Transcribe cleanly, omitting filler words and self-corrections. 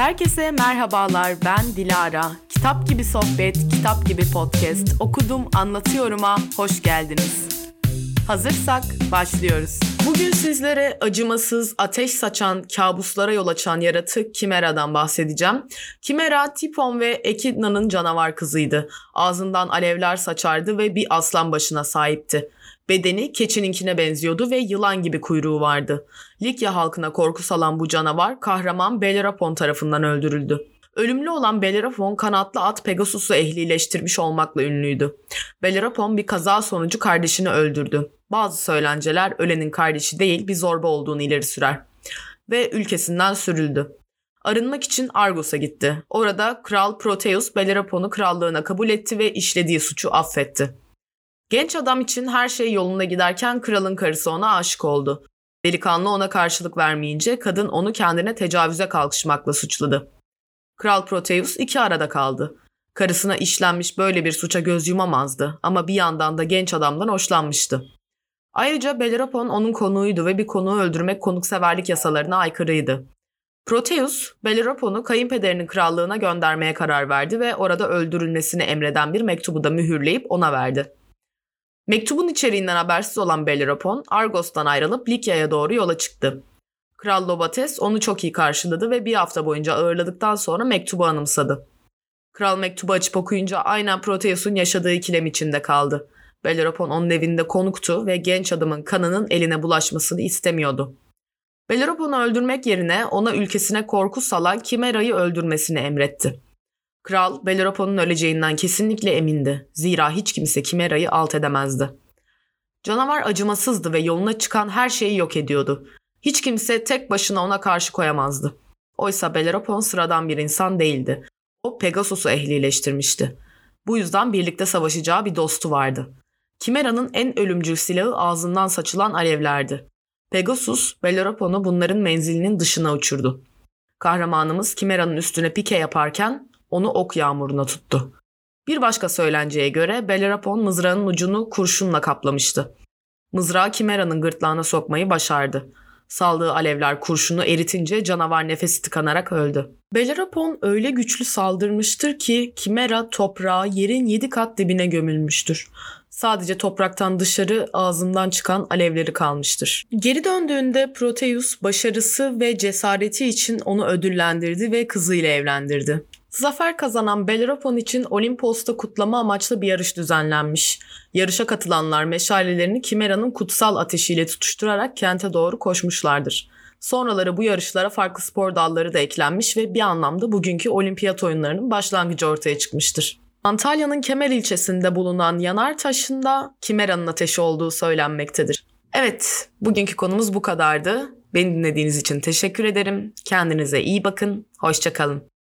Herkese merhabalar, ben Dilara. Kitap gibi sohbet, kitap gibi podcast. Okudum, anlatıyorum'a hoş geldiniz. Hazırsak başlıyoruz. Bugün sizlere acımasız, ateş saçan, kabuslara yol açan yaratık Kimera'dan bahsedeceğim. Kimera, Tipon ve Echidna'nın canavar kızıydı. Ağzından alevler saçardı ve bir aslan başına sahipti. Bedeni keçininkine benziyordu ve yılan gibi kuyruğu vardı. Likya halkına korku salan bu canavar kahraman Bellerophon tarafından öldürüldü. Ölümlü olan Bellerophon kanatlı at Pegasus'u ehlileştirmiş olmakla ünlüydü. Bellerophon bir kaza sonucu kardeşini öldürdü. Bazı söylenceler ölenin kardeşi değil bir zorba olduğunu ileri sürer ve ülkesinden sürüldü. Arınmak için Argos'a gitti. Orada Kral Proteus Bellerophon'u krallığına kabul etti ve işlediği suçu affetti. Genç adam için her şey yolunda giderken kralın karısı ona aşık oldu. Delikanlı ona karşılık vermeyince kadın onu kendine tecavüze kalkışmakla suçladı. Kral Proteus iki arada kaldı. Karısına işlenmiş böyle bir suça göz yumamazdı ama bir yandan da genç adamdan hoşlanmıştı. Ayrıca Bellerophon onun konuğuydu ve bir konuğu öldürmek konukseverlik yasalarına aykırıydı. Proteus, Bellerophon'u kayınpederinin krallığına göndermeye karar verdi ve orada öldürülmesini emreden bir mektubu da mühürleyip ona verdi. Mektubun içeriğinden habersiz olan Bellerophon, Argos'tan ayrılıp Likya'ya doğru yola çıktı. Kral Lobates onu çok iyi karşıladı ve bir hafta boyunca ağırladıktan sonra mektubu anımsadı. Kral mektubu açıp okuyunca aynen Proteus'un yaşadığı ikilem içinde kaldı. Bellerophon onun evinde konuktu ve genç adamın kanının eline bulaşmasını istemiyordu. Bellerophon'u öldürmek yerine ona ülkesine korku salan Chimera'yı öldürmesini emretti. Kral, Bellerophon'un öleceğinden kesinlikle emindi. Zira hiç kimse Chimera'yı alt edemezdi. Canavar acımasızdı ve yoluna çıkan her şeyi yok ediyordu. Hiç kimse tek başına ona karşı koyamazdı. Oysa Bellerophon sıradan bir insan değildi. O Pegasus'u ehlileştirmişti. Bu yüzden birlikte savaşacağı bir dostu vardı. Chimera'nın en ölümcül silahı ağzından saçılan alevlerdi. Pegasus, Bellerophon'u bunların menzilinin dışına uçurdu. Kahramanımız Chimera'nın üstüne pike yaparken onu ok yağmuruna tuttu. Bir başka söylenceye göre Bellerophon mızrağının ucunu kurşunla kaplamıştı. Mızrağı Chimera'nın gırtlağına sokmayı başardı. Saldığı alevler kurşunu eritince canavar nefesi tıkanarak öldü. Bellerophon öyle güçlü saldırmıştır ki Chimera toprağa yerin 7 kat dibine gömülmüştür. Sadece topraktan dışarı ağzından çıkan alevleri kalmıştır. Geri döndüğünde Proteus başarısı ve cesareti için onu ödüllendirdi ve kızıyla evlendirdi. Zafer kazanan Bellerophon için Olimpos'ta kutlama amaçlı bir yarış düzenlenmiş. Yarışa katılanlar meşalelerini Chimera'nın kutsal ateşiyle tutuşturarak kente doğru koşmuşlardır. Sonraları bu yarışlara farklı spor dalları da eklenmiş ve bir anlamda bugünkü olimpiyat oyunlarının başlangıcı ortaya çıkmıştır. Antalya'nın Kemer ilçesinde bulunan Yanar Taşı'nda Chimera'nın ateşi olduğu söylenmektedir. Evet, bugünkü konumuz bu kadardı. Beni dinlediğiniz için teşekkür ederim. Kendinize iyi bakın, hoşça kalın.